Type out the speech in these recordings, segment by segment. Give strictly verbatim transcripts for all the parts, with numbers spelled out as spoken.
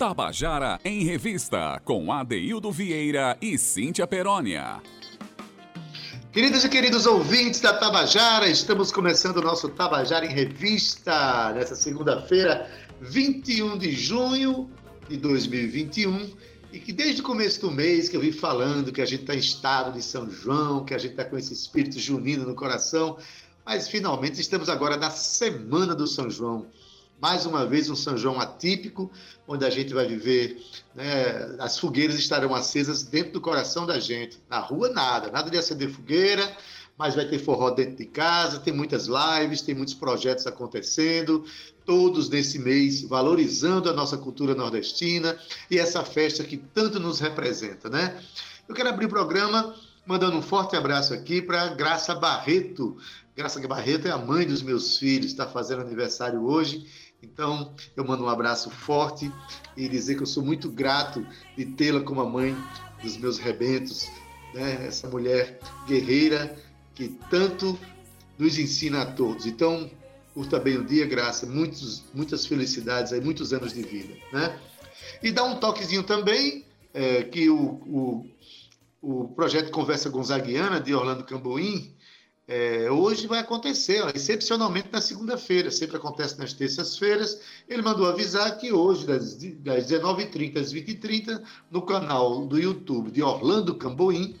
Tabajara em Revista, com Adeildo Vieira e Cíntia Perônia. Queridos e queridos ouvintes da Tabajara, estamos começando o nosso Tabajara em Revista, nessa segunda-feira, vinte e um de junho de dois mil e vinte e um, e que desde o começo do mês que eu vim falando que a gente está em estado de São João, que a gente está com esse espírito junino no coração, mas finalmente estamos agora na Semana do São João. Mais uma vez um São João atípico, onde a gente vai viver, né, as fogueiras estarão acesas dentro do coração da gente. Na rua nada, nada de acender fogueira, mas vai ter forró dentro de casa, tem muitas lives, tem muitos projetos acontecendo, todos nesse mês valorizando a nossa cultura nordestina e essa festa que tanto nos representa, né? Eu quero abrir o programa mandando um forte abraço aqui para Graça Barreto. Graça Barreto é a mãe dos meus filhos, está fazendo aniversário hoje. Então, eu mando um abraço forte e dizer que eu sou muito grato de tê-la como a mãe dos meus rebentos, né? Essa mulher guerreira que tanto nos ensina a todos. Então, curta bem o dia, Graça. Muitos, muitas felicidades aí, muitos anos de vida, né? E dá um toquezinho também, é, que o, o, o projeto Conversa Gonzagueana, de Orlando Camboim, É, hoje vai acontecer, ó, excepcionalmente na segunda-feira, sempre acontece nas terças-feiras. Ele mandou avisar que hoje, das, das dezenove e trinta às vinte e trinta, no canal do YouTube de Orlando Camboim,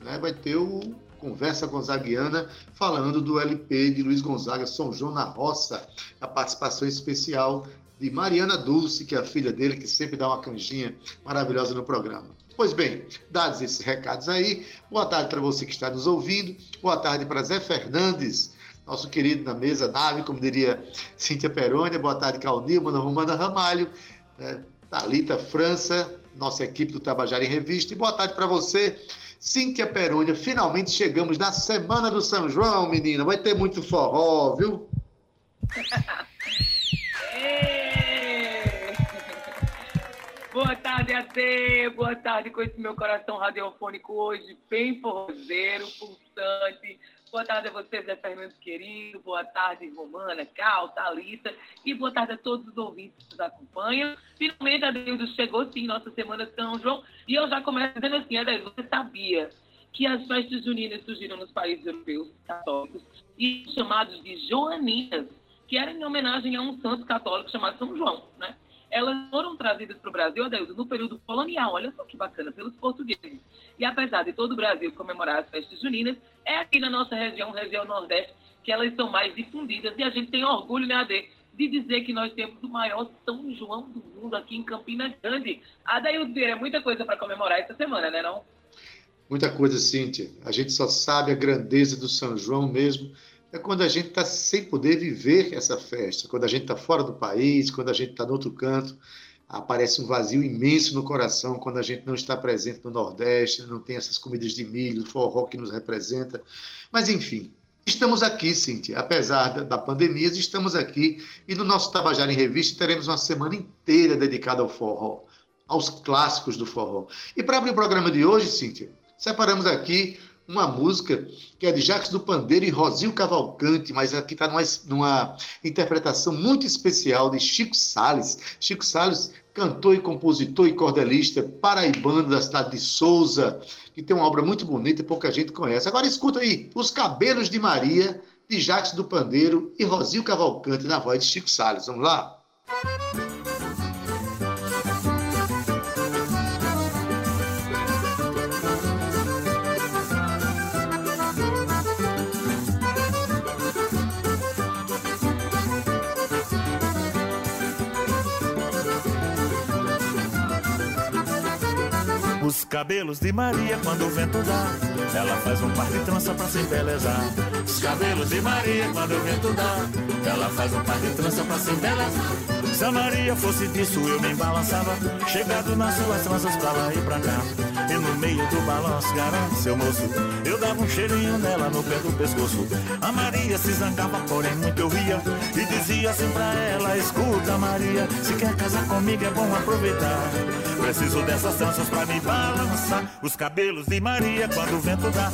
né, vai ter o Conversa Gonzaguiana falando do L P de Luiz Gonzaga, São João na Roça, a participação especial de Mariana Dulce, que é a filha dele, que sempre dá uma canjinha maravilhosa no programa. Pois bem, dados esses recados aí, boa tarde para você que está nos ouvindo, boa tarde para Zé Fernandes, nosso querido na mesa, nave, como diria Cíntia Perônia, boa tarde, Caldir, Romana Ramalho, né, Thalita França, nossa equipe do Tabajara em Revista, e boa tarde para você, Cíntia Perônia. Finalmente chegamos na Semana do São João, menina, vai ter muito forró, viu? Boa tarde, Ate, boa tarde com esse meu coração radiofônico hoje, bem forrozeiro, pulsante. Boa tarde a você, Zé Fernandes querido, boa tarde, Romana, Cal, Thalita, e boa tarde a todos os ouvintes que nos acompanham. Finalmente, Adeildo, chegou sim, nossa Semana de São João, e eu já começo dizendo assim, Adeildo, você sabia que as festas juninas surgiram nos países europeus católicos e chamados de joaninas, que eram em homenagem a um santo católico chamado São João, né? Elas foram trazidas para o Brasil, Adeildo, no período colonial, olha só que bacana, pelos portugueses. E apesar de todo o Brasil comemorar as festas juninas, é aqui na nossa região, região Nordeste, que elas são mais difundidas. E a gente tem orgulho, né, Ade, de dizer que nós temos o maior São João do mundo aqui em Campina Grande. Adeildo, é muita coisa para comemorar essa semana, né não? Muita coisa, Cíntia. A gente só sabe a grandeza do São João mesmo, é quando a gente está sem poder viver essa festa, quando a gente está fora do país, quando a gente está em outro canto, aparece um vazio imenso no coração quando a gente não está presente no Nordeste, não tem essas comidas de milho, forró que nos representa. Mas, enfim, estamos aqui, Cíntia, apesar da pandemia, estamos aqui e no nosso Tabajara em Revista teremos uma semana inteira dedicada ao forró, aos clássicos do forró. E para abrir o programa de hoje, Cíntia, separamos aqui uma música que é de Jacques do Pandeiro e Rosil Cavalcante, mas aqui está numa, numa interpretação muito especial de Chico Salles. Chico Salles, cantor e compositor e cordelista paraibano da cidade de Souza, que tem uma obra muito bonita e pouca gente conhece. Agora escuta aí, Os Cabelos de Maria, de Jacques do Pandeiro e Rosil Cavalcante, na voz de Chico Salles. Vamos lá? Os cabelos de Maria, quando o vento dá, ela faz um par de trança pra se embelezar. Os cabelos de Maria, quando o vento dá, ela faz um par de trança pra se embelezar. Se a Maria fosse disso, eu me balançava, chegado nas suas tranças pra lá e pra cá. E no meio do balanço, garanto, seu moço, eu dava um cheirinho nela no pé do pescoço. A Maria se zangava, porém muito eu ria, e dizia assim pra ela, escuta Maria, se quer casar comigo é bom aproveitar. Preciso dessas tranças pra me balançar. Os cabelos de Maria, quando o vento dá,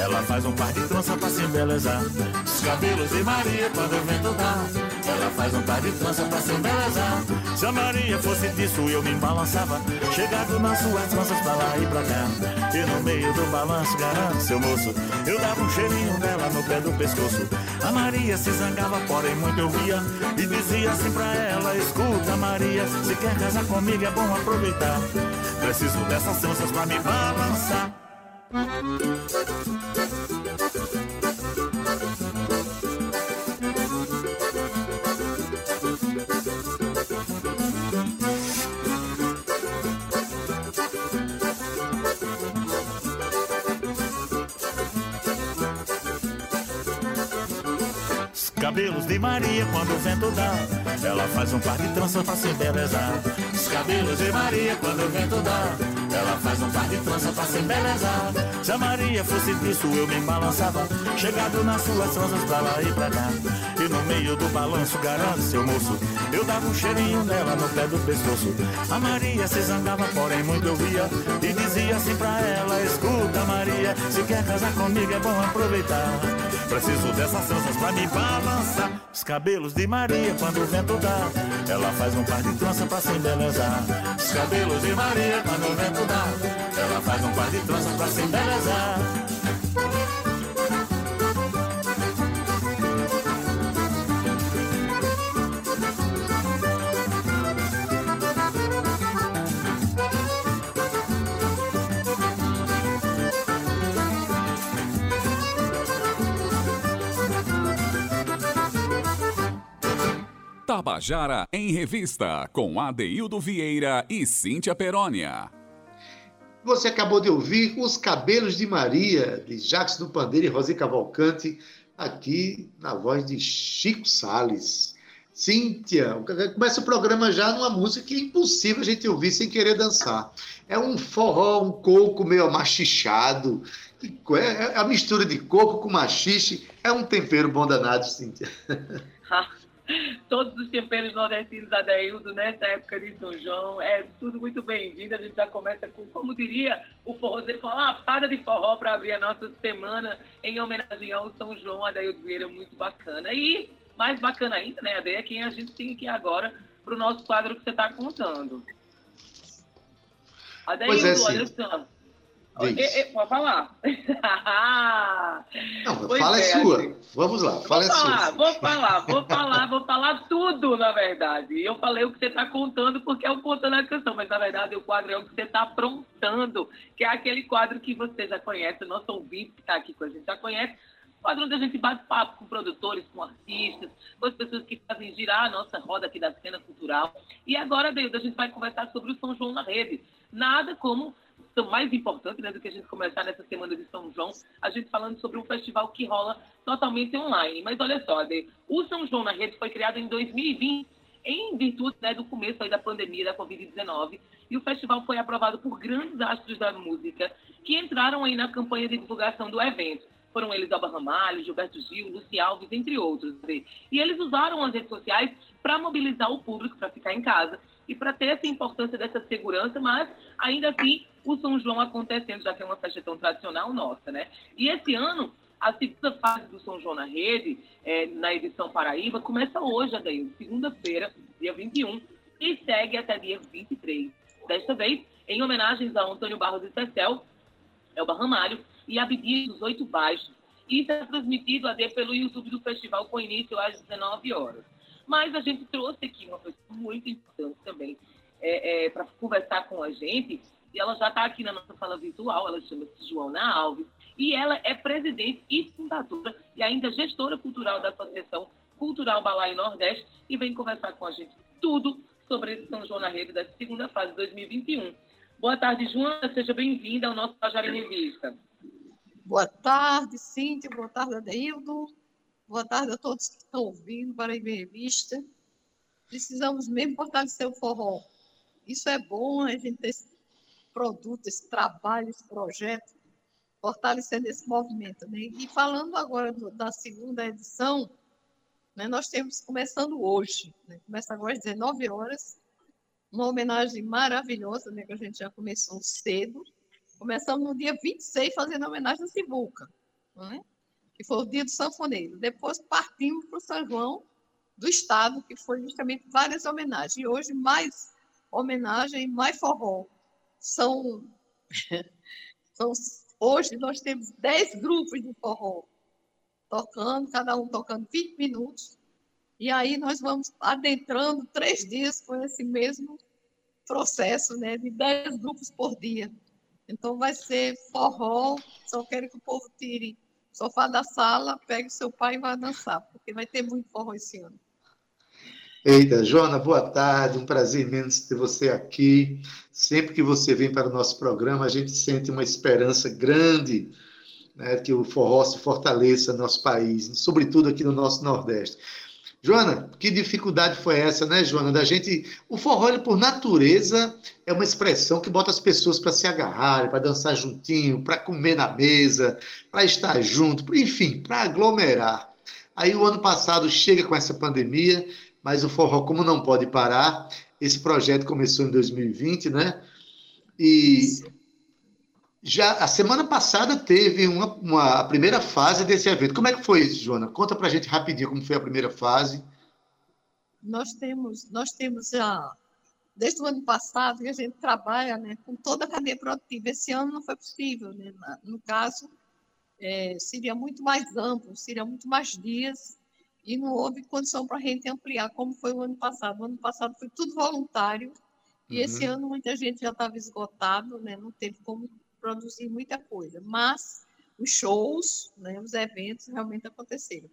ela faz um par de trança pra se embelezar. Os cabelos de Maria, quando o vento dá, ela faz um par de trança pra se embelezar. Se a Maria fosse disso, eu me balançava, chegado nas suas tranças pra lá e pra cá. E no meio do balanço, garanto, seu moço, eu dava um cheirinho nela no pé do pescoço. A Maria se zangava, porém muito eu via, e dizia assim pra ela: escuta, Maria, se quer casar comigo é bom aproveitar, preciso dessas tranças pra me balançar. Cabelos de Maria quando o vento dá, ela faz um par de trança pra se embelezar. Os cabelos de Maria quando o vento dá, ela faz um par de trança pra se embelezar. Se a Maria fosse disso eu me balançava, chegado nas suas tranças pra lá e pra cá. E no meio do balanço, garanto, seu moço, eu dava um cheirinho nela no pé do pescoço. A Maria se zangava, porém muito eu via, e dizia assim pra ela: escuta, Maria, se quer casar comigo é bom aproveitar, preciso dessas tranças pra me balançar. Os cabelos de Maria quando o vento dá, ela faz um par de trança pra se embelezar. Os cabelos de Maria quando o vento dá, ela faz um par de trança pra se embelezar. Tabajara em Revista, com Adeildo Vieira e Cíntia Perônia. Você acabou de ouvir Os Cabelos de Maria, de Jacques do Pandeiro e Rosil Cavalcante, aqui na voz de Chico Salles. Cíntia, começa o programa já numa música que é impossível a gente ouvir sem querer dançar. É um forró, um coco meio amachichado, é a mistura de coco com machixe, é um tempero bom danado, Cíntia. Todos os temperos nordestinos, Adeildo, nessa época de São João, é tudo muito bem-vindo. A gente já começa com, como diria o forrozeiro, falar a fada de forró para abrir a nossa semana em homenagem ao São João, Adeildo Vieira, muito bacana. E mais bacana ainda, né, Adeildo, é quem a gente tem aqui agora para o nosso quadro que você está contando. Adeildo, é, olha só. Pode falar. Não, fala é, é sua. Assim. Vamos lá, fala vou é falar, sua. Vou falar, vou falar, vou falar tudo, na verdade. Eu falei o que você está contando, porque é o contando a canção, mas na verdade o quadro é o que você está aprontando, que é aquele quadro que você já conhece, o nosso ouvinte que está aqui com a gente já conhece, quadro onde a gente bate papo com produtores, com artistas, com as pessoas que fazem girar a nossa roda aqui da cena cultural. E agora, Deus, a gente vai conversar sobre o São João na Rede. Nada como... são mais importantes, né, do que a gente começar nessa semana de São João, a gente falando sobre um festival que rola totalmente online. Mas olha só, Ade, o São João na Rede foi criado em dois mil e vinte, em virtude, né, do começo aí da pandemia da covid dezenove, e o festival foi aprovado por grandes astros da música, que entraram aí na campanha de divulgação do evento. Foram eles Elba Ramalho, Gilberto Gil, Luci Alves, entre outros. Ade. E eles usaram as redes sociais para mobilizar o público para ficar em casa, e para ter essa importância dessa segurança, mas ainda assim o São João acontecendo, já que é uma festa tão tradicional nossa, né? E esse ano, a segunda fase do São João na Rede, é, na edição Paraíba, começa hoje, Adeildo, segunda-feira, dia vinte e um, e segue até dia vinte e três. Desta vez, em homenagens a Antônio Barros e Cecel, Elba Ramalho e a Bidia dos Oito Baixos. Isso é transmitido, Ade, pelo YouTube do festival, com início às dezenove horas. Mas a gente trouxe aqui uma coisa muito importante também, é, é, para conversar com a gente, e ela já está aqui na nossa sala virtual, ela chama-se Joana Alves, e ela é presidente e fundadora, e ainda gestora cultural da Associação Cultural Balaio Nordeste, e vem conversar com a gente tudo sobre esse São João na Rede da segunda fase de dois mil e vinte e um. Boa tarde, Joana, seja bem-vinda ao nosso Tabajara em Revista. Boa tarde, Cíntia, boa tarde, Adeildo. Boa tarde a todos que estão ouvindo para a Revista. Precisamos mesmo fortalecer o forró. Isso é bom, a gente ter esse produto, esse trabalho, esse projeto, fortalecendo esse movimento, né? E falando agora do, da segunda edição, né, nós temos, começando hoje, né, começa agora às dezenove horas, uma homenagem maravilhosa, né, que a gente já começou cedo. Começamos no dia vinte e seis, fazendo a homenagem à Sivuca, né? Que foi o dia do sanfoneiro. Depois partimos para o São João, do Estado, que foi justamente várias homenagens. E hoje, mais homenagem, mais forró. São, são, hoje nós temos dez grupos de forró tocando, cada um tocando vinte minutos. E aí nós vamos adentrando três dias com esse mesmo processo, né, de dez grupos por dia. Então vai ser forró, só quero que o povo tire o sofá da sala, pegue o seu pai e vá dançar, porque vai ter muito forró esse ano. Eita, Joana, boa tarde, um prazer imenso ter você aqui. Sempre que você vem para o nosso programa, a gente sente uma esperança grande, né, que o forró se fortaleça no nosso país, sobretudo aqui no nosso Nordeste. Joana, que dificuldade foi essa, né, Joana? Da gente, o forró, ele, por natureza, é uma expressão que bota as pessoas para se agarrarem, para dançar juntinho, para comer na mesa, para estar junto, enfim, para aglomerar. Aí o ano passado chega com essa pandemia, mas o forró, como não pode parar, esse projeto começou em dois mil e vinte, né? E já a semana passada teve uma, uma, a primeira fase desse evento. Como é que foi, Joana? Conta para a gente rapidinho como foi a primeira fase. Nós temos, nós temos já, desde o ano passado, que a gente trabalha, né, com toda a cadeia produtiva. Esse ano não foi possível, né? No caso, é, seria muito mais amplo, seria muito mais dias, e não houve condição para a gente ampliar, como foi o ano passado. O ano passado foi tudo voluntário, e uhum. Esse ano muita gente já estava esgotado, né? Não teve como produzir muita coisa, mas os shows, né, os eventos realmente aconteceram.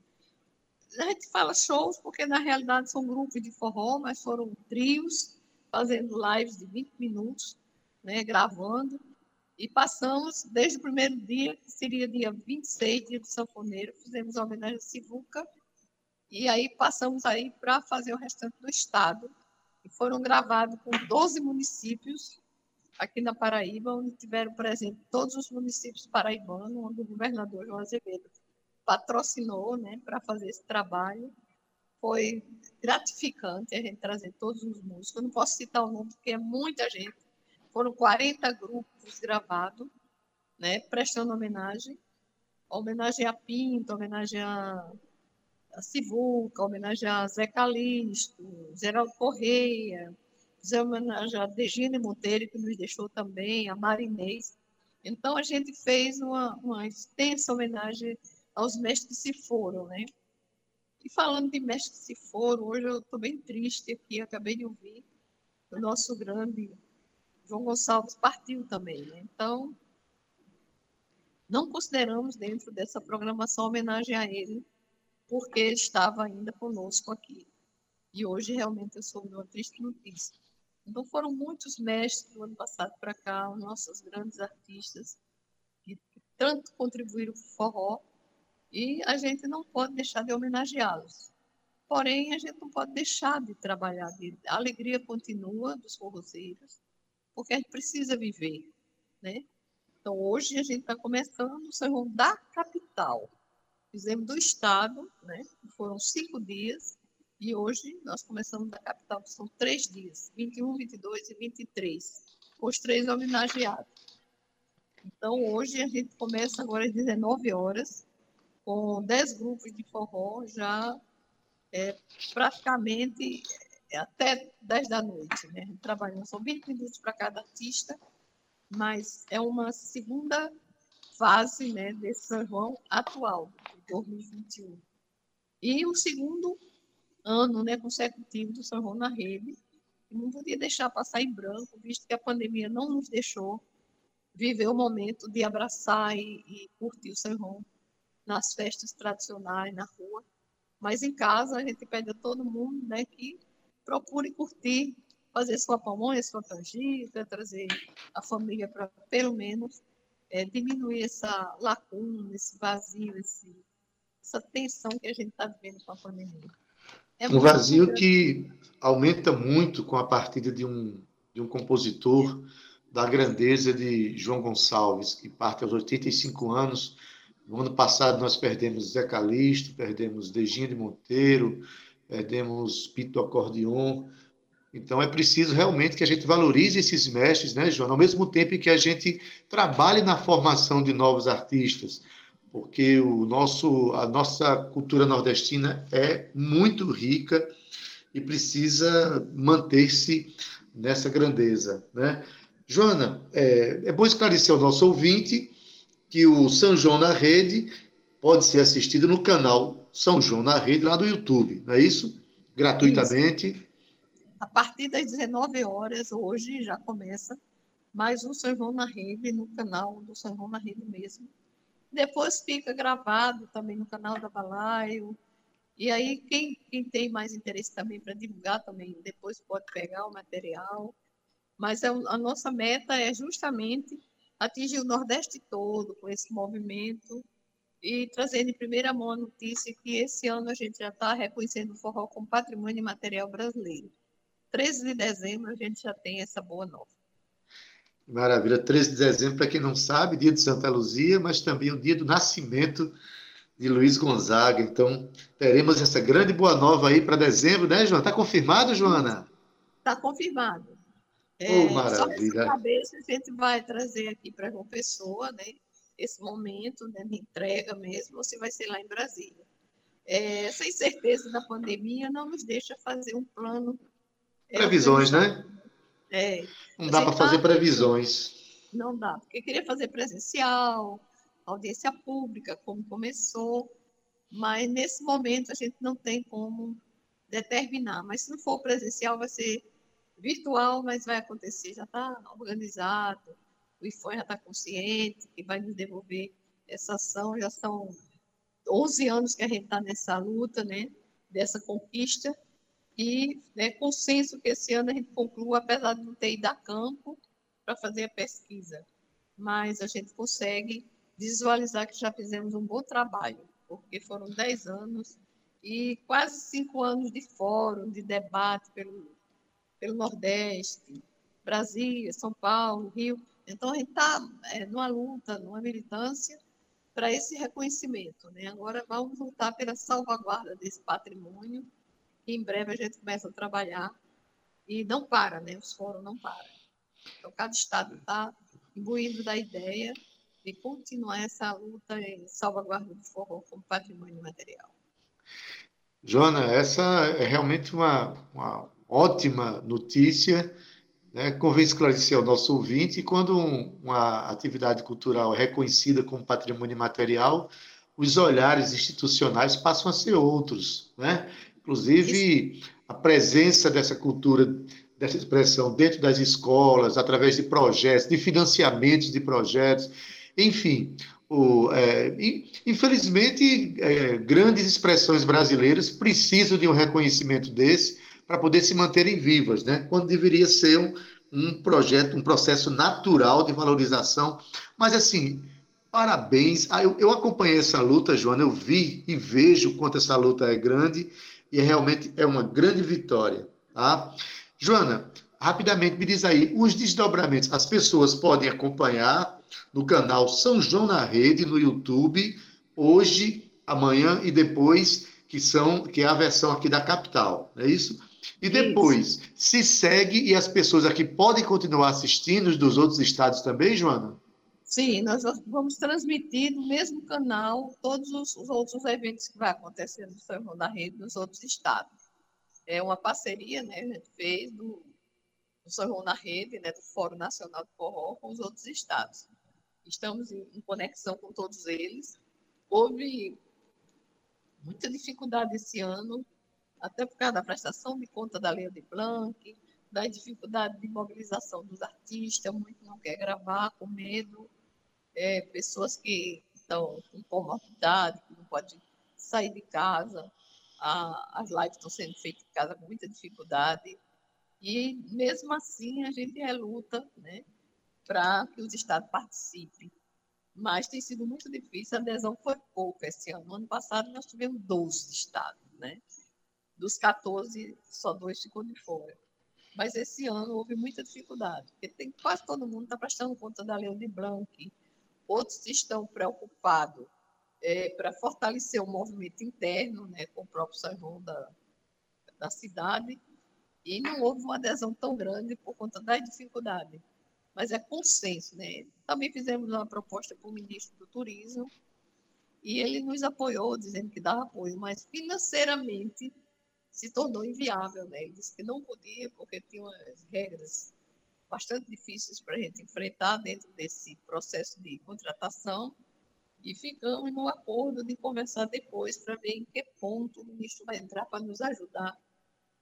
A gente fala shows porque, na realidade, são grupos de forró, mas foram trios, fazendo lives de vinte minutos, né, gravando, e passamos, desde o primeiro dia, que seria dia vinte e seis, dia do sanfoneiro, fizemos a homenagem a Sivuca. E aí passamos aí para fazer o restante do estado. E foram gravados com doze municípios aqui na Paraíba, onde tiveram presente todos os municípios paraibanos, onde o governador João Azevedo patrocinou, né, para fazer esse trabalho. Foi gratificante a gente trazer todos os músicos. Eu não posso citar o nome, porque é muita gente. Foram quarenta grupos gravados, né, prestando homenagem. Homenagem a Pinto, homenagem a... a Sivuca, homenagear Zé Calixto, Geraldo Correia, homenagear Degine Monteiro, que nos deixou também, a Marinês. Então, a gente fez uma, uma extensa homenagem aos mestres que se foram, né? E falando de mestres que se foram, hoje eu estou bem triste aqui, acabei de ouvir, o nosso grande João Gonçalves partiu também, né? Então, não consideramos dentro dessa programação homenagem a ele, porque ele estava ainda conosco aqui. E hoje, realmente, eu soube uma triste notícia. Então, foram muitos mestres do ano passado para cá, nossos grandes artistas, que tanto contribuíram para o forró, e a gente não pode deixar de homenageá-los. Porém, a gente não pode deixar de trabalhar. A alegria continua dos forrozeiros, porque a gente precisa viver, né? Então, hoje, a gente está começando o São João da capital. Fizemos do Estado, né? Foram cinco dias, e hoje nós começamos da capital, que são três dias, vinte e um, vinte e dois e vinte e três, os três homenageados. Então, hoje a gente começa agora às dezenove horas, com dez grupos de forró, já é, praticamente até dez da noite. Né? Trabalhamos, são vinte minutos para cada artista, mas é uma segunda fase, né, desse São João atual, dois mil e vinte e um. E o segundo ano, né, consecutivo do São João na Rede, não podia deixar passar em branco, visto que a pandemia não nos deixou viver o momento de abraçar e, e curtir o São João nas festas tradicionais, na rua. Mas em casa a gente pede a todo mundo, né, que procure curtir, fazer sua pamonha, sua canjica, trazer a família para, pelo menos, É, diminuir essa lacuna, esse vazio, esse, essa tensão que a gente está vivendo com a pandemia. É um vazio grande, que aumenta muito com a partida de um, de um compositor da grandeza de João Gonçalves, que parte aos oitenta e cinco anos. No ano passado nós perdemos Zé Calixto, perdemos Degine Monteiro, perdemos Pito Acordeon. Então, é preciso realmente que a gente valorize esses mestres, né, Joana? Ao mesmo tempo que a gente trabalhe na formação de novos artistas, porque o nosso, a nossa cultura nordestina é muito rica e precisa manter-se nessa grandeza, né? Joana, é, é bom esclarecer ao nosso ouvinte que o São João na Rede pode ser assistido no canal São João na Rede, lá do YouTube, não é isso? Gratuitamente. Isso. A partir das dezenove horas, hoje já começa, mas o São João na Rede, no canal do São João na Rede mesmo. Depois fica gravado também no canal da Balaio. E aí, quem, quem tem mais interesse também para divulgar, também depois pode pegar o material. Mas a nossa meta é justamente atingir o Nordeste todo com esse movimento e trazer de primeira mão a notícia que esse ano a gente já está reconhecendo o forró como patrimônio imaterial brasileiro. treze de dezembro a gente já tem essa boa nova. Maravilha. treze de dezembro, para quem não sabe, dia de Santa Luzia, mas também o dia do nascimento de Luiz Gonzaga. Então, teremos essa grande boa nova aí para dezembro, né, Joana? Está confirmado, Joana? Está confirmado. É, oh, só que essa cabeça a gente vai trazer aqui para João Pessoa, né? Esse momento, né, de entrega mesmo, ou se vai ser lá em Brasília. É, essa incerteza da pandemia não nos deixa fazer um plano. Previsões, é, né? É. Não dá para fazer previsões. Não dá, porque queria fazer presencial, audiência pública, como começou, mas nesse momento a gente não tem como determinar. Mas se não for presencial, vai ser virtual, mas vai acontecer, já está organizado, o I F O M já está consciente, que vai nos devolver essa ação, já são onze anos que a gente está nessa luta, né, dessa conquista, e né, consenso que esse ano a gente conclua, apesar de não ter ido a campo para fazer a pesquisa, mas a gente consegue visualizar que já fizemos um bom trabalho, porque foram dez anos e quase cinco anos de fórum, de debate pelo pelo Nordeste, Brasília, São Paulo, Rio. Então, a gente está é, numa luta, numa militância para esse reconhecimento, né? Agora, vamos lutar pela salvaguarda desse patrimônio, e em breve a gente começa a trabalhar e não para, né? Os fóruns não param. Então, cada estado está imbuído da ideia de continuar essa luta em salvaguarda do forró como patrimônio material. Joana, essa é realmente uma... uma... ótima notícia, né? Convém esclarecer ao nosso ouvinte, quando uma atividade cultural é reconhecida como patrimônio imaterial, os olhares institucionais passam a ser outros, né? Inclusive, isso. A presença dessa cultura, dessa expressão dentro das escolas, através de projetos, de financiamentos de projetos, enfim, o, é, infelizmente, é, grandes expressões brasileiras precisam de um reconhecimento desse, para poder se manterem vivas, né? Quando deveria ser um, um projeto, um processo natural de valorização. Mas, assim, parabéns. Ah, eu, eu acompanhei essa luta, Joana, eu vi e vejo o quanto essa luta é grande e realmente é uma grande vitória, tá? Joana, rapidamente me diz aí os desdobramentos. As pessoas podem acompanhar no canal São João na Rede, no YouTube, hoje, amanhã e depois, que, são, que é a versão aqui da capital, não é isso? E depois, isso. Se segue e as pessoas aqui podem continuar assistindo dos outros estados também, Joana? Sim, nós vamos transmitir no mesmo canal todos os, os outros eventos que vai acontecer no São João da Rede nos outros estados. É uma parceria, né, a gente fez do, do São João da Rede, né, do Fórum Nacional do Forró com os outros estados. Estamos em, em conexão com todos eles. Houve muita dificuldade esse ano, até por causa da prestação de conta da Lei Aldir Blanc, da dificuldade de mobilização dos artistas, muito não quer gravar, com medo, é, pessoas que estão com comorbidade, que não podem sair de casa, a, as lives estão sendo feitas em casa com muita dificuldade, e mesmo assim a gente reluta, né, para que os estados participem. Mas tem sido muito difícil, a adesão foi pouca esse ano. No ano passado nós tivemos doze estados, né? Dos catorze, só dois ficou de fora. Mas esse ano houve muita dificuldade, porque tem, quase todo mundo está prestando conta da Lei Aldir Blanc. Outros estão preocupados é, para fortalecer o movimento interno, né, com o próprio São João da, da cidade. E não houve uma adesão tão grande por conta das dificuldades. Mas é consenso, né? Também fizemos uma proposta para o ministro do Turismo e ele nos apoiou, dizendo que dava apoio, mas financeiramente se tornou inviável, né? Ele disse que não podia, porque tinha umas regras bastante difíceis para a gente enfrentar dentro desse processo de contratação, e ficamos no acordo de conversar depois para ver em que ponto o ministro vai entrar para nos ajudar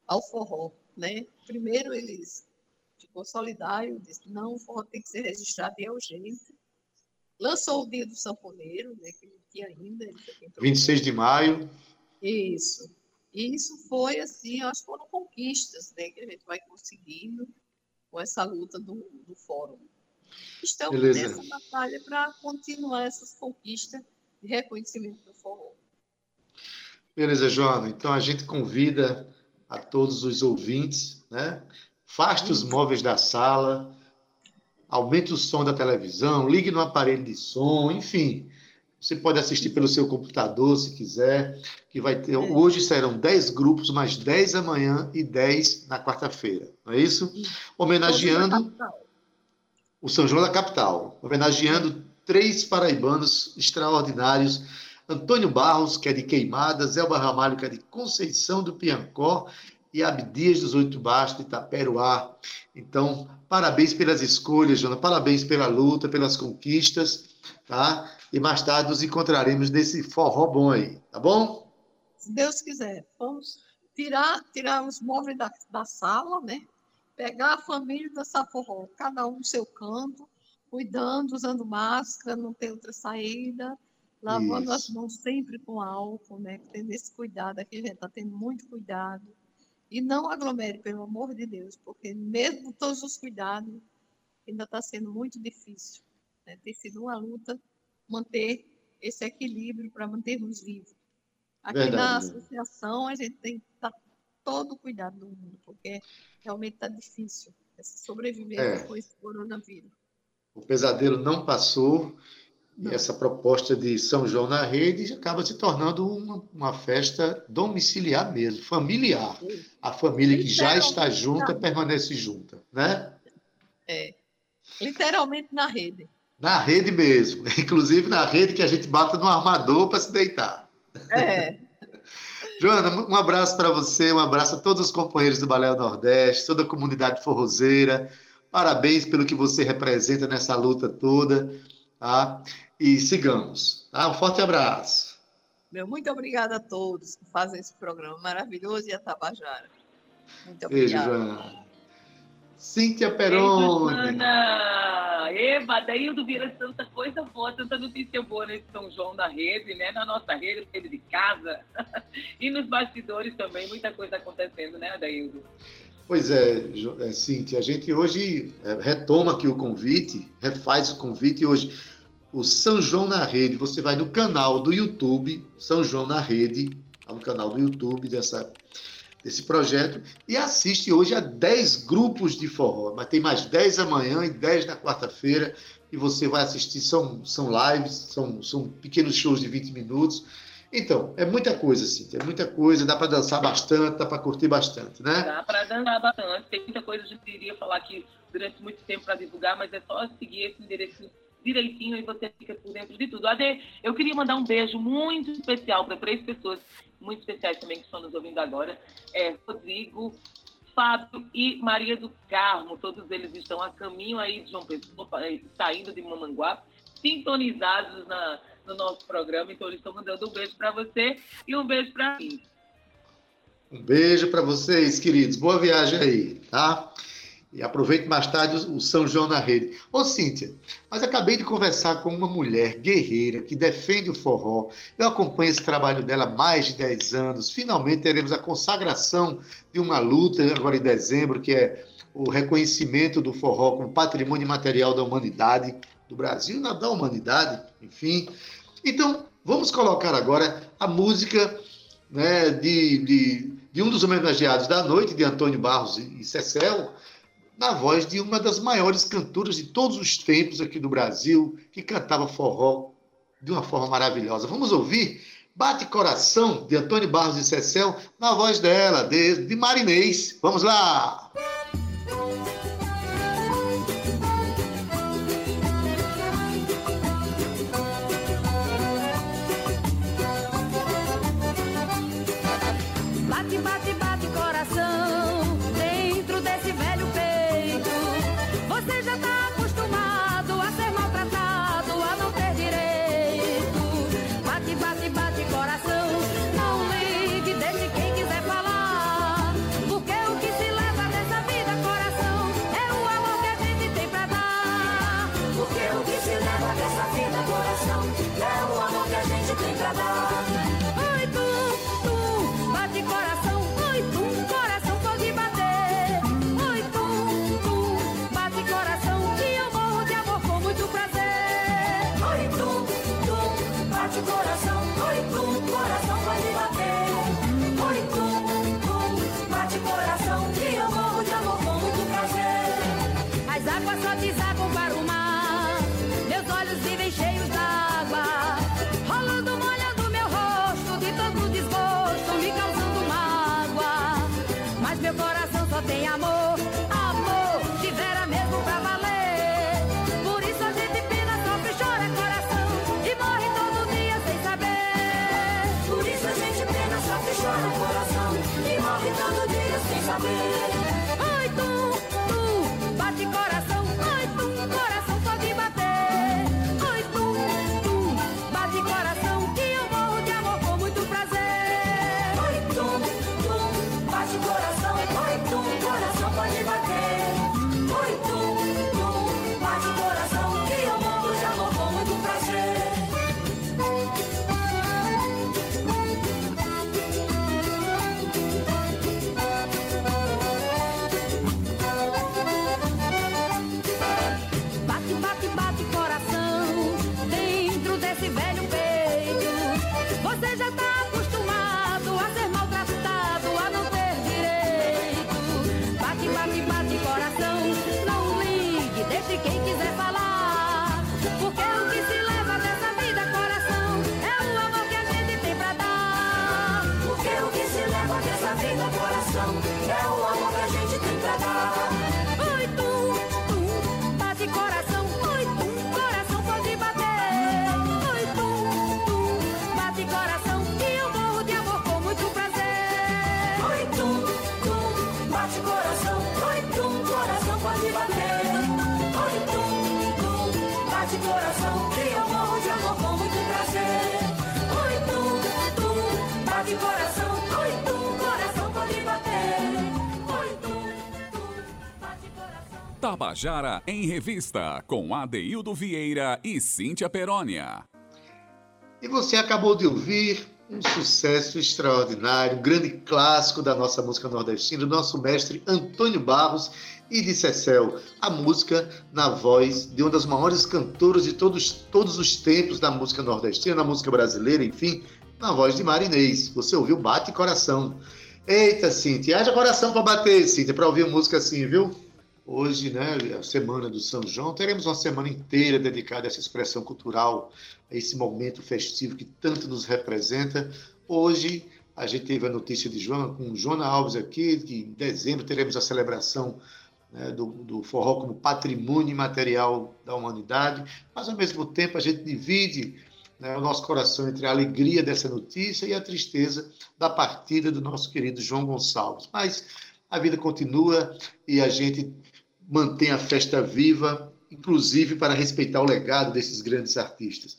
ao forró, né? Primeiro eles ficou solidário, disse, não, o forró tem que ser registrado e é urgente. Lançou o dia do sanfoneiro, né, que não tinha ainda. vinte e seis de maio. Isso. E isso foi, assim, acho que foram conquistas, né, que a gente vai conseguindo com essa luta do, do fórum. Estamos Beleza. Nessa batalha para continuar essas conquistas de reconhecimento do forró. Beleza, Joana. Então, a gente convida a todos os ouvintes, né? Faste os móveis da sala, aumente o som da televisão, ligue no aparelho de som, enfim. Você pode assistir pelo seu computador, se quiser, que vai ter... É. Hoje serão dez grupos, mais dez amanhã e dez na quarta-feira, não é isso? E homenageando o São João da Capital, homenageando três paraibanos extraordinários, Antônio Barros, que é de Queimadas, Elba Ramalho, que é de Conceição do Piancó, e Bidia dos Oito Baixos, de Itaperuá. Então, parabéns pelas escolhas, Joana, parabéns pela luta, pelas conquistas, tá? E mais tarde nos encontraremos nesse forró bom aí, tá bom? Se Deus quiser, vamos tirar, tirar os móveis da, da sala, né? Pegar a família dessa forró, cada um no seu canto, cuidando, usando máscara, não tem outra saída, lavando Isso. as mãos sempre com álcool, né? Tendo esse cuidado aqui, a gente está tendo muito cuidado. E não aglomere, pelo amor de Deus, porque mesmo com todos os cuidados, ainda está sendo muito difícil. Né? Tem sido uma luta manter esse equilíbrio para mantermos vivos. Aqui Verdade. Na associação, a gente tem que estar todo o cuidado do mundo, porque realmente está difícil sobreviver é. com esse coronavírus. O pesadelo não passou, não. E essa proposta de São João na Rede acaba se tornando uma, uma festa domiciliar mesmo, familiar. A família que já está junta permanece junta, né? É, literalmente na rede. Na rede mesmo, inclusive na rede que a gente bata no armador para se deitar. É. Joana, um abraço para você, um abraço a todos os companheiros do Balaio Nordeste, toda a comunidade forrozeira, parabéns pelo que você representa nessa luta toda, tá? E sigamos. Tá? Um forte abraço. Meu muito obrigada a todos que fazem esse programa maravilhoso e a Tabajara. Muito obrigada. Beijo, Joana. Cíntia Perônia. Eba, Adeildo Vieira, tanta coisa boa, tanta notícia boa nesse São João da Rede, né? Na nossa rede, rede de casa. E nos bastidores também, muita coisa acontecendo, né, Adeildo? Pois é, Cíntia, a gente hoje retoma aqui o convite, refaz o convite hoje. O São João na Rede, você vai no canal do YouTube, São João na Rede, no canal do YouTube dessa, desse projeto, e assiste hoje a dez grupos de forró, mas tem mais dez amanhã e dez na quarta-feira, e você vai assistir, são, são lives, são, são pequenos shows de vinte minutos, Então, é muita coisa, Cíntia, é muita coisa, dá para dançar bastante, dá para curtir bastante, né? Dá para dançar bastante, tem muita coisa, a gente iria falar aqui durante muito tempo para divulgar, mas é só seguir esse endereço direitinho e você fica por dentro de tudo. Ade, eu queria mandar um beijo muito especial para três pessoas muito especiais também que estão nos ouvindo agora, é, Rodrigo, Fábio e Maria do Carmo, todos eles estão a caminho aí de João Pessoa, saindo de Mamanguá, sintonizados na... no nosso programa, então eles estão mandando um beijo para você e um beijo para mim. Um beijo para vocês, queridos. Boa viagem aí, tá? E aproveite mais tarde o São João na Rede. Ô, Cíntia, mas acabei de conversar com uma mulher guerreira que defende o forró. Eu acompanho esse trabalho dela há mais de dez anos. Finalmente teremos a consagração de uma luta agora em dezembro, que é o reconhecimento do forró como patrimônio material da humanidade, do Brasil, da humanidade, enfim. Então, vamos colocar agora a música, né, de, de, de um dos homenageados da noite, de Antônio Barros e Cecel, na voz de uma das maiores cantoras de todos os tempos aqui do Brasil, que cantava forró de uma forma maravilhosa. Vamos ouvir Bate Coração, de Antônio Barros e Cecel, na voz dela, de, de Marinês. Vamos lá! Tabajara em Revista, com Adeildo Vieira e Cíntia Perônia. E você acabou de ouvir um sucesso extraordinário, um grande clássico da nossa música nordestina, do nosso mestre Antônio Barros e de Cecel, a música na voz de uma das maiores cantoras de todos, todos os tempos da música nordestina, da música brasileira, enfim, na voz de Marinês. Você ouviu Bate Coração. Eita, Cíntia, haja coração para bater, Cíntia, para ouvir música assim, viu? Hoje, né, a semana do São João, teremos uma semana inteira dedicada a essa expressão cultural, a esse momento festivo que tanto nos representa. Hoje, a gente teve a notícia de Joana, com Joana Alves aqui, que em dezembro teremos a celebração, né, do, do forró como patrimônio imaterial da humanidade, mas ao mesmo tempo a gente divide, né, o nosso coração entre a alegria dessa notícia e a tristeza da partida do nosso querido João Gonçalves. Mas a vida continua e a gente mantém a festa viva, inclusive para respeitar o legado desses grandes artistas.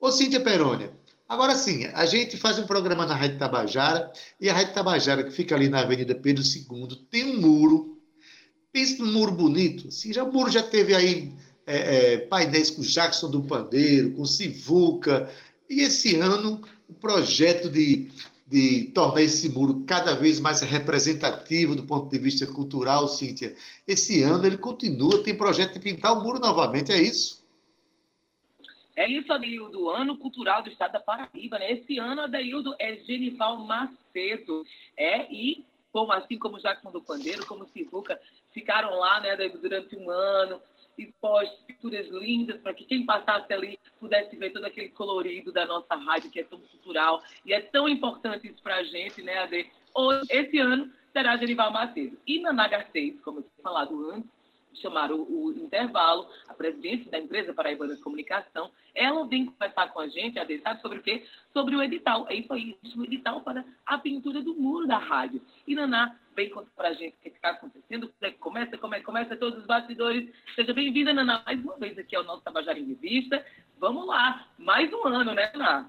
Ô, Cíntia Perônia, agora sim, a gente faz um programa na Rádio Tabajara, e a Rádio Tabajara, que fica ali na Avenida Pedro segundo, tem um muro, pensa num muro bonito, assim, já, o muro já teve aí é, é, painéis com Jacques do Pandeiro, com Sivuca, e esse ano o projeto de... de tornar esse muro cada vez mais representativo do ponto de vista cultural, Cíntia. Esse ano ele continua, tem projeto de pintar o muro novamente, é isso? É isso, Adeildo, ano cultural do estado da Paraíba, né? Esse ano, Adeildo, é Genival Macedo, é, e bom, assim como Jacques do Pandeiro, como o Sivuca, ficaram lá, né, Adeildo, durante um ano, expôs pinturas lindas para que quem passasse ali pudesse ver todo aquele colorido da nossa rádio, que é tão cultural e é tão importante isso para a gente, né, Ade? Hoje, esse ano, será Genival Macedo. E Naná Garcez, como eu tinha falado antes, chamaram o, o intervalo, a presidente da Empresa Paraibana de Comunicação, ela vem conversar com a gente, Ade, sabe sobre o quê? Sobre o edital. É isso aí, o edital para a pintura do muro da rádio. E Naná vem contar para a gente o que está acontecendo, começa, começa, começa todos os bastidores. Seja bem-vinda, Naná, mais uma vez aqui ao nosso Tabajara em Revista. Vamos lá, mais um ano, né, Naná?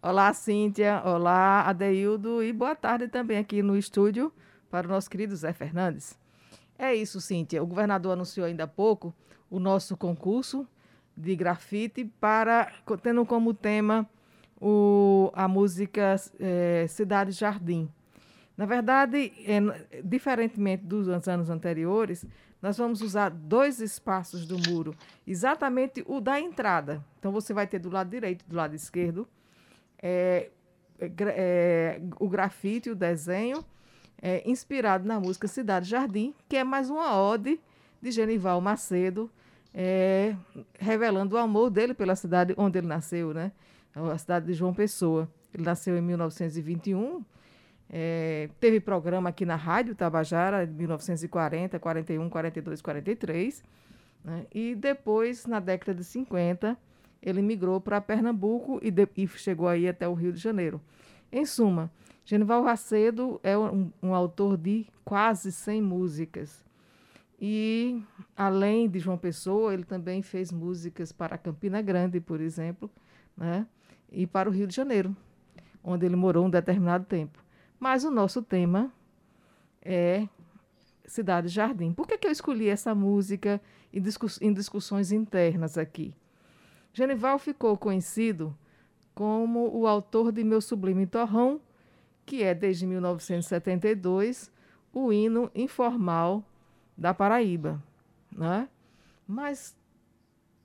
Olá, Cíntia, olá, Adeildo, e boa tarde também aqui no estúdio para o nosso querido Zé Fernandes. É isso, Cíntia, o governador anunciou ainda há pouco o nosso concurso de grafite, para, tendo como tema o, a música é, Cidade Jardim. Na verdade, é, diferentemente dos anos anteriores, nós vamos usar dois espaços do muro, exatamente o da entrada. Então, você vai ter do lado direito e do lado esquerdo é, é, o grafite, o desenho, é, inspirado na música Cidade Jardim, que é mais uma ode de Genival Macedo, é, revelando o amor dele pela cidade onde ele nasceu, né? A cidade de João Pessoa. Ele nasceu em mil novecentos e vinte e um, É, teve programa aqui na Rádio Tabajara de mil novecentos e quarenta, quarenta e um, quarenta e dois, quarenta e três, né? E depois, na década de cinquenta, ele migrou para Pernambuco e, de, e chegou aí até o Rio de Janeiro. Em suma, Genival Macedo é um, um autor de quase cem músicas. E, além de João Pessoa, ele também fez músicas para Campina Grande, por exemplo, né? E para o Rio de Janeiro, onde ele morou um determinado tempo. Mas o nosso tema é Cidade Jardim. Por que que eu escolhi essa música em, discuss- em discussões internas aqui? Genival ficou conhecido como o autor de Meu Sublime Torrão, que é, desde mil novecentos e setenta e dois, o hino informal da Paraíba, né? Mas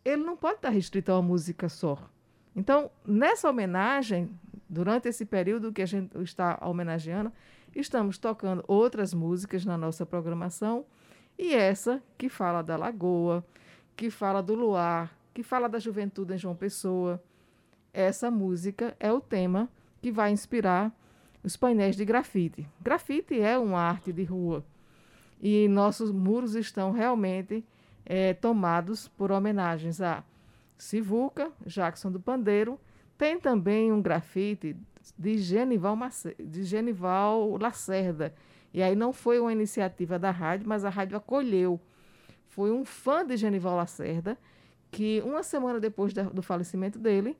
ele não pode estar restrito a uma música só. Então, nessa homenagem, durante esse período que a gente está homenageando, estamos tocando outras músicas na nossa programação, e essa que fala da lagoa, que fala do luar, que fala da juventude em João Pessoa, essa música é o tema que vai inspirar os painéis de grafite. Grafite é uma arte de rua, e nossos muros estão realmente é, tomados por homenagens a Sivuca, Jacques do Pandeiro. Tem também um grafite de Genival, Mace- de Genival Lacerda. E aí não foi uma iniciativa da rádio, mas a rádio acolheu. Foi um fã de Genival Lacerda que, uma semana depois da, do falecimento dele,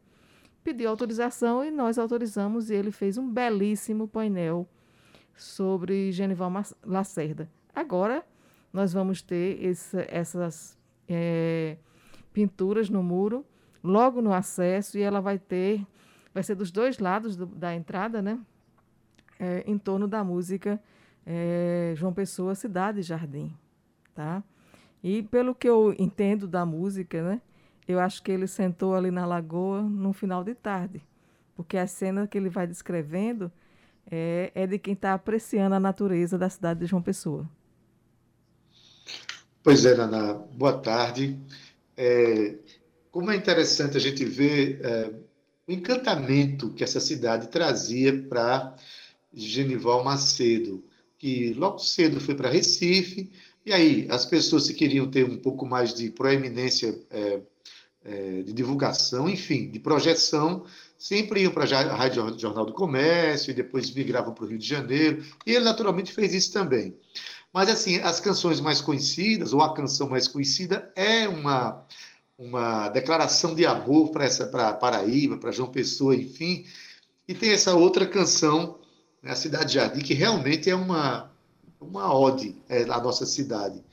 pediu autorização e nós autorizamos, e ele fez um belíssimo painel sobre Genival Mas- Lacerda. Agora, nós vamos ter esse, essas é, pinturas no muro, logo no acesso, e ela vai ter, vai ser dos dois lados do, da entrada, né? É, em torno da música é, João Pessoa, Cidade Jardim, tá? E pelo que eu entendo da música, né? Eu acho que ele sentou ali na lagoa num final de tarde, porque a cena que ele vai descrevendo é, é de quem está apreciando a natureza da cidade de João Pessoa. Pois é, Naná, boa tarde. É, como é interessante a gente ver é, o encantamento que essa cidade trazia para Genival Macedo, que logo cedo foi para Recife, e aí as pessoas se queriam ter um pouco mais de proeminência, é, é, de divulgação, enfim, de projeção, sempre iam para a Rádio Jornal do Comércio, e depois migravam para o Rio de Janeiro, e ele naturalmente fez isso também. Mas, assim, as canções mais conhecidas, ou a canção mais conhecida, é uma, uma declaração de amor para essa, para Paraíba, para João Pessoa, enfim. E tem essa outra canção, né, a Cidade Jardim, que realmente é uma, uma ode é, à nossa cidade.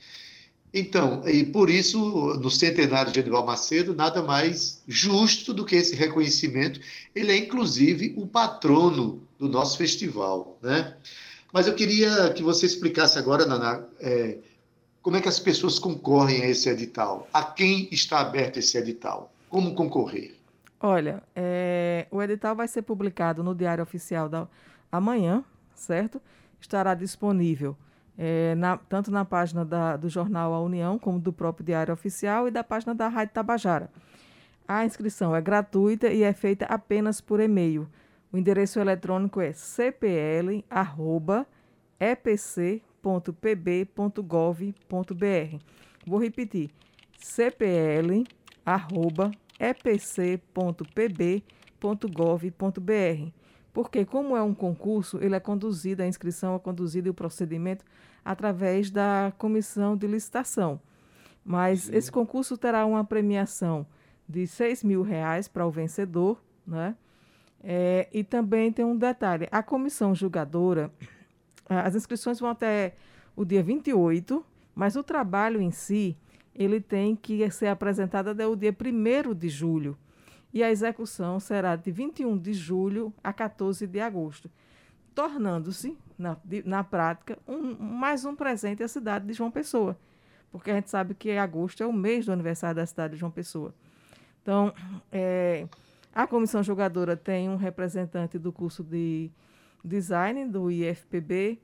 Então, e por isso, no centenário de Genival Macedo, nada mais justo do que esse reconhecimento. Ele é, inclusive, o patrono do nosso festival, né? Mas eu queria que você explicasse agora, Naná, é, como é que as pessoas concorrem a esse edital? A quem está aberto esse edital? Como concorrer? Olha, é, o edital vai ser publicado no Diário Oficial da amanhã, certo? Estará disponível é, na, tanto na página da, do jornal A União, como do próprio Diário Oficial e da página da Rádio Tabajara. A inscrição é gratuita e é feita apenas por e-mail. O endereço eletrônico é c p l arroba e p c ponto p b ponto gov ponto b r. Vou repetir, c p l arroba e p c ponto p b ponto gov ponto b r. Porque, como é um concurso, ele é conduzido, a inscrição é conduzida e o procedimento através da comissão de licitação. Mas Sim. esse concurso terá uma premiação de seis mil reais para o vencedor, né? É, e também tem um detalhe, a comissão julgadora, as inscrições vão até o dia vinte e oito, mas o trabalho em si, ele tem que ser apresentado até o dia primeiro de julho, e a execução será de vinte e um de julho a quatorze de agosto, tornando-se, na, de, na prática, um, mais um presente à cidade de João Pessoa, porque a gente sabe que agosto é o mês do aniversário da cidade de João Pessoa. Então, é... a comissão julgadora tem um representante do curso de design do I F P B,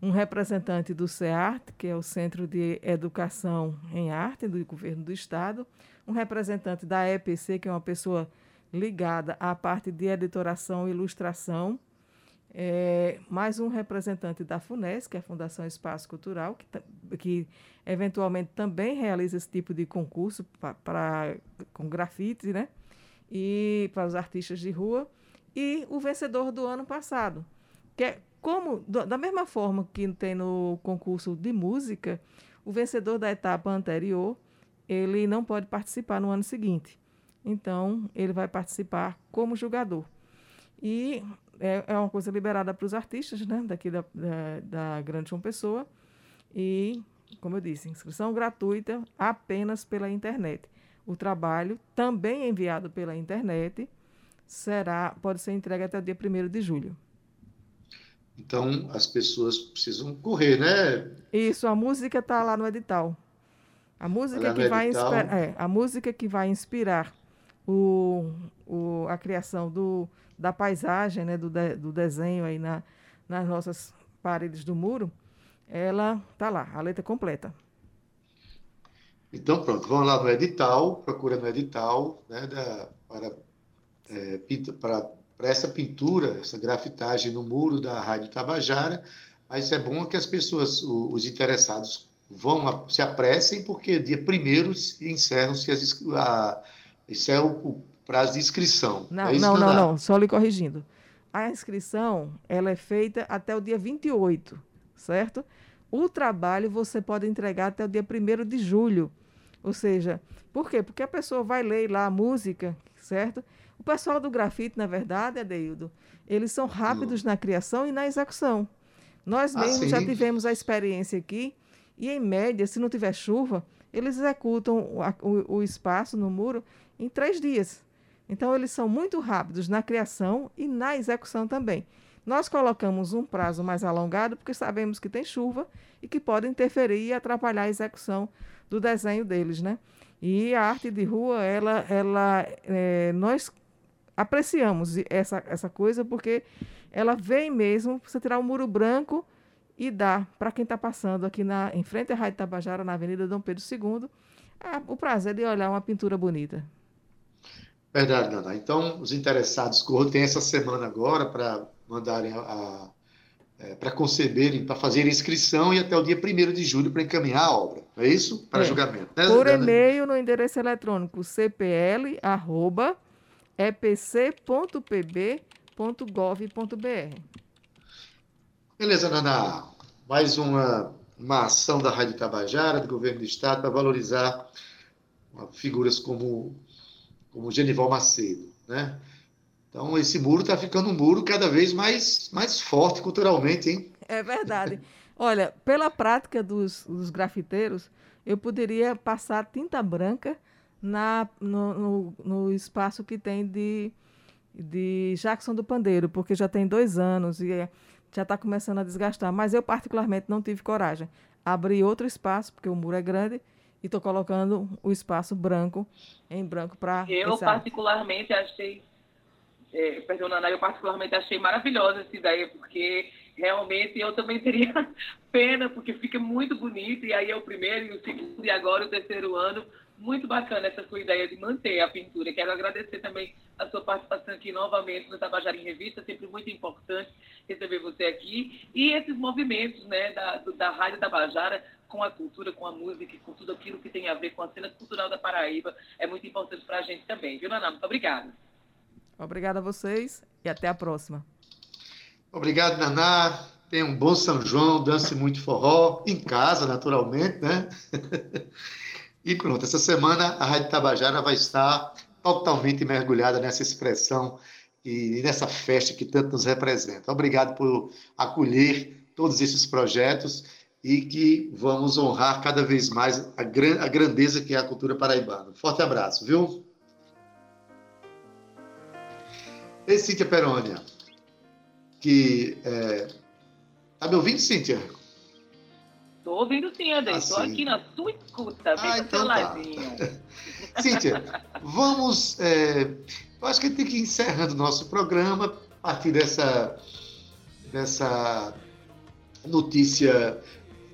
um representante do CEART, que é o Centro de Educação em Arte do Governo do Estado, um representante da E P C, que é uma pessoa ligada à parte de editoração e ilustração, é, mais um representante da FUNES, que é a Fundação Espaço Cultural, que, que eventualmente também realiza esse tipo de concurso pra, pra, com grafite, né? E para os artistas de rua, e o vencedor do ano passado. Que é como, da mesma forma que tem no concurso de música, o vencedor da etapa anterior, ele não pode participar no ano seguinte. Então, ele vai participar como julgador. E é, é uma coisa liberada para os artistas, né, daqui da, da, da Grande João Pessoa. E, como eu disse, inscrição gratuita apenas pela internet. O trabalho, também enviado pela internet, será, pode ser entregue até o dia primeiro de julho. Então, as pessoas precisam correr, né? Isso, a música está lá no edital. A música, tá que vai edital. Inspira- é, a música que vai inspirar o, o, a criação do, da paisagem, né, do, de, do desenho aí na, nas nossas paredes do muro, ela está lá, a letra completa. Então, pronto, vão lá no edital, procura no edital, né, da, para, é, pinta, para, para essa pintura, essa grafitagem no muro da Rádio Tabajara. Mas é bom que as pessoas, os interessados, vão, se apressem, porque dia primeiro encerram-se as... A, isso é o, o prazo de inscrição. Não, é isso, não, não, não, só lhe corrigindo. A inscrição, ela é feita até o dia vinte e oito, certo? O trabalho você pode entregar até o dia primeiro de julho. Ou seja, por quê? Porque a pessoa vai ler lá a música, certo? O pessoal do grafite, na verdade, Adeildo, eles são rápidos hum. na criação e na execução. Nós mesmos ah, já tivemos a experiência aqui, e, em média, se não tiver chuva, eles executam o, o, o espaço no muro em três dias. Então, eles são muito rápidos na criação e na execução também. Nós colocamos um prazo mais alongado porque sabemos que tem chuva e que pode interferir e atrapalhar a execução do desenho deles, né? E a arte de rua, ela, ela, é, nós apreciamos essa, essa coisa porque ela vem mesmo, você tirar um muro branco e dá para quem está passando aqui na, em frente à Rádio Tabajara, na Avenida Dom Pedro segundo, a, o prazer de olhar uma pintura bonita. Verdade, Naná. Então, os interessados corram, tem essa semana agora para mandarem, a, a, é, para conceberem, para fazerem inscrição e até o dia primeiro de julho para encaminhar a obra. É isso? Para é. julgamento. Né? Por Naná? E-mail no endereço eletrônico c p l arroba e p c ponto p b ponto gov ponto b r. Beleza, Naná. Mais uma, uma ação da Rádio Tabajara, do Governo do Estado, para valorizar figuras como, como Genival Macedo, né? Então, esse muro está ficando um muro cada vez mais, mais forte culturalmente, hein? É verdade. Olha, pela prática dos, dos grafiteiros, eu poderia passar tinta branca na, no, no, no espaço que tem de, de Jacques do Pandeiro, porque já tem dois anos e... É, já está começando a desgastar, mas eu particularmente não tive coragem. Abri outro espaço, porque o muro é grande, e estou colocando o espaço branco em branco para... Eu particularmente arte. achei... É, perdão, Naná, eu particularmente achei maravilhosa essa ideia, porque realmente eu também teria pena, porque fica muito bonito, e aí é o primeiro, e o segundo, e agora o terceiro ano. Muito bacana essa sua ideia de manter a pintura. Quero agradecer também a sua participação aqui novamente no Tabajara em Revista, sempre muito importante receber você aqui. E esses movimentos, né, da, da Rádio Tabajara com a cultura, com a música, com tudo aquilo que tem a ver com a cena cultural da Paraíba, é muito importante para a gente também. Viu, Naná? Muito obrigada. Obrigada a vocês e até a próxima. Obrigado, Naná. Tenha um bom São João, dance muito forró, em casa, naturalmente, né? E pronto, essa semana a Rádio Tabajara vai estar totalmente mergulhada nessa expressão e nessa festa que tanto nos representa. Obrigado por acolher todos esses projetos e que vamos honrar cada vez mais a grandeza que é a cultura paraibana. Forte abraço, viu? Ei, Cíntia Perônia, que... É... Tá me ouvindo, Cíntia? Estou ouvindo sim, André. Estou ah, aqui na sua escuta, bem ah, do então seu ladinho. Tá. Cíntia, vamos... É, eu acho que a gente tem que ir encerrando o nosso programa a partir dessa, dessa notícia.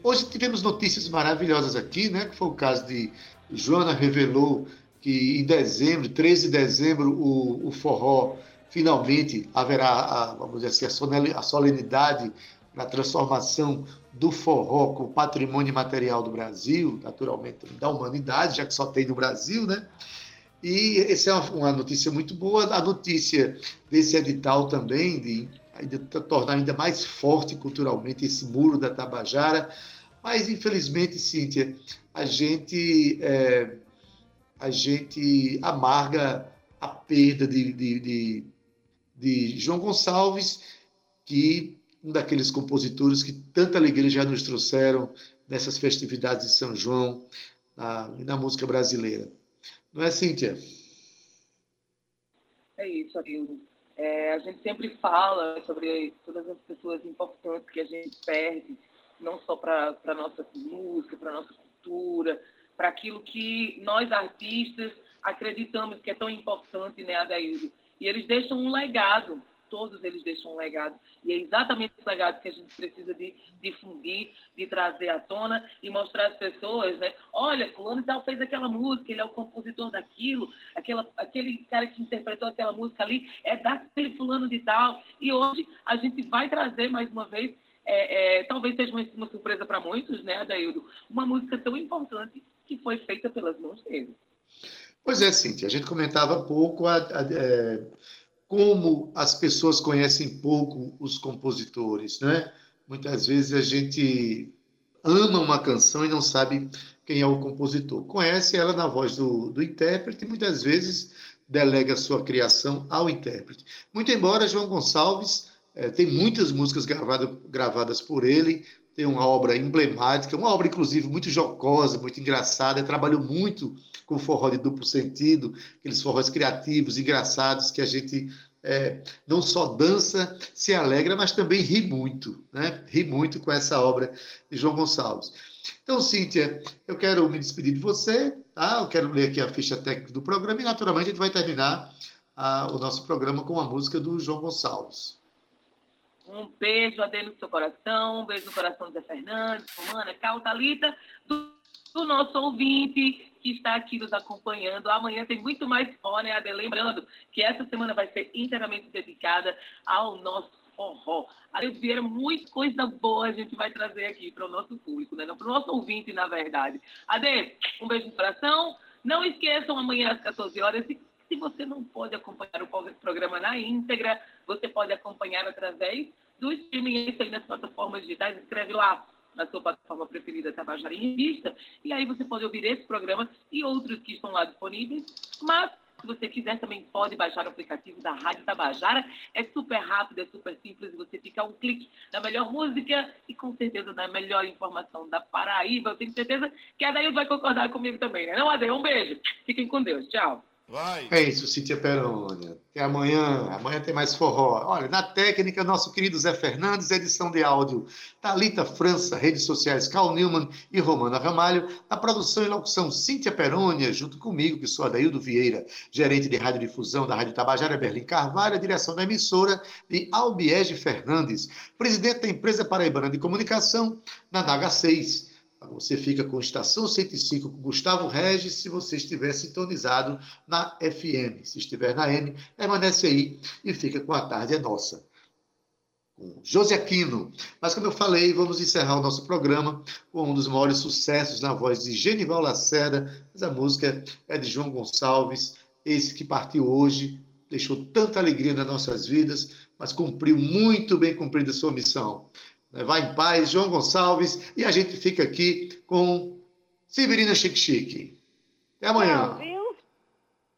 Hoje tivemos notícias maravilhosas aqui, né? Que foi o caso de Joana revelou que em dezembro, treze de dezembro, o, o forró finalmente haverá, a, vamos dizer assim, a solenidade para a transformação do forró com o patrimônio imaterial do Brasil, naturalmente da humanidade, já que só tem no Brasil, né? E essa é uma notícia muito boa. A notícia desse edital também, de, de tornar ainda mais forte culturalmente esse muro da Tabajara. Mas, infelizmente, Cíntia, a gente, é, a gente amarga a perda de, de, de, de João Gonçalves, que um daqueles compositores que tanta alegria já nos trouxeram nessas festividades de São João na, na música brasileira. Não é, Cíntia? É isso, Adeildo. É, a gente sempre fala sobre todas as pessoas importantes que a gente perde, não só para a nossa música, para a nossa cultura, para aquilo que nós, artistas, acreditamos que é tão importante, né, Adeildo? E eles deixam um legado, todos eles deixam um legado. E é exatamente esse legado que a gente precisa de difundir, de trazer à tona e mostrar às pessoas, né? Olha, fulano tal fez aquela música, ele é o compositor daquilo, aquela, aquele cara que interpretou aquela música ali é daquele fulano de tal. E hoje a gente vai trazer mais uma vez, é, é, talvez seja uma, uma surpresa para muitos, né, Adeildo? Uma música tão importante que foi feita pelas mãos dele. Pois é, Cíntia, a gente comentava há pouco a, a, é, como as pessoas conhecem pouco os compositores, né? Muitas vezes a gente ama uma canção e não sabe quem é o compositor. Conhece ela na voz do, do intérprete e muitas vezes delega sua criação ao intérprete. Muito embora João Gonçalves é, tem muitas músicas gravada, gravadas por ele, tem uma obra emblemática, uma obra, inclusive, muito jocosa, muito engraçada. Trabalhou muito com forró de duplo sentido, aqueles forrós criativos, engraçados, que a gente é, não só dança, se alegra, mas também ri muito, né? Ri muito com essa obra de João Gonçalves. Então, Cíntia, eu quero me despedir de você, tá? Eu quero ler aqui a ficha técnica do programa e, naturalmente, a gente vai terminar a, o nosso programa com a música do João Gonçalves. Um beijo a Deus no seu coração, um beijo no coração do Zé Fernandes, Romana, Cal, Thalita, do, do nosso ouvinte que está aqui nos acompanhando. Amanhã tem muito mais forró, né, Ade? Lembrando que essa semana vai ser inteiramente dedicada ao nosso forró. Adeildo Vieira, muita coisa boa a gente vai trazer aqui para o nosso público, né? Para o nosso ouvinte, na verdade. Ade, um beijo no coração. Não esqueçam, amanhã às catorze horas. Se você não pode acompanhar o programa na íntegra, você pode acompanhar através do streaming aí nas plataformas digitais. Escreve lá na sua plataforma preferida, Tabajara em Revista, e aí você pode ouvir esse programa e outros que estão lá disponíveis. Mas, se você quiser, também pode baixar o aplicativo da Rádio Tabajara. É super rápido, é super simples, você fica um clique na melhor música e, com certeza, na melhor informação da Paraíba. Eu tenho certeza que a Adeildo vai concordar comigo também, né? Não, Adeildo? Um beijo. Fiquem com Deus. Tchau. Vai. É isso, Cíntia Perônia. Até amanhã. Amanhã tem mais forró. Olha, na técnica, nosso querido Zé Fernandes, edição de áudio, Thalita França, redes sociais, Carl Newman e Romana Ramalho. Na produção e locução, Cíntia Perônia, junto comigo, que sou Adeildo Vieira, gerente de radiodifusão da Rádio Tabajara, Berlim Carvalho, a direção da emissora de Albiege Fernandes, presidente da Empresa Paraibana de Comunicação, Naná Garcez. Você fica com Estação cento e cinco com Gustavo Regis, se você estiver sintonizado na F M. Se estiver na M, permanece aí e fica com A Tarde é Nossa, com José Aquino. Mas, como eu falei, vamos encerrar o nosso programa com um dos maiores sucessos na voz de Genival Lacerda, mas a música é de João Gonçalves, esse que partiu hoje, deixou tanta alegria nas nossas vidas, mas cumpriu muito bem cumprida sua missão. Vá em paz, João Gonçalves, e a gente fica aqui com Severina Chique Chique. Até amanhã. Tchau, viu?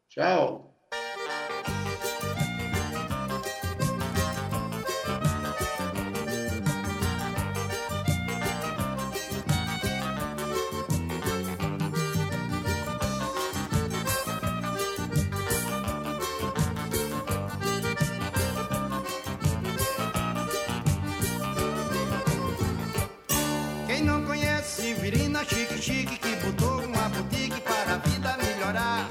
Tchau. Chique que botou uma boutique para a vida melhorar.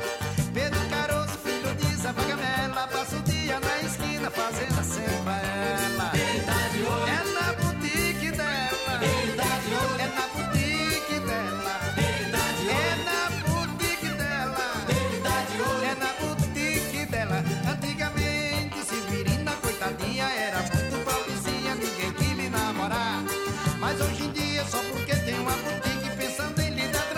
Pedro Caroço, filho de Zafagamela, passa o dia na esquina fazendo a cepa ela. Ele tá de olho. É na boutique dela. Ele tá de olho. É na boutique dela. Ele tá de olho. É na boutique dela. Ele tá de olho. É na boutique dela. Antigamente, Severina, coitadinha, era muito pobrezinha, ninguém queria namorar. Mas hoje em dia, só porque tem uma boutique, pensando em lhe dar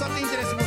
só tem interesse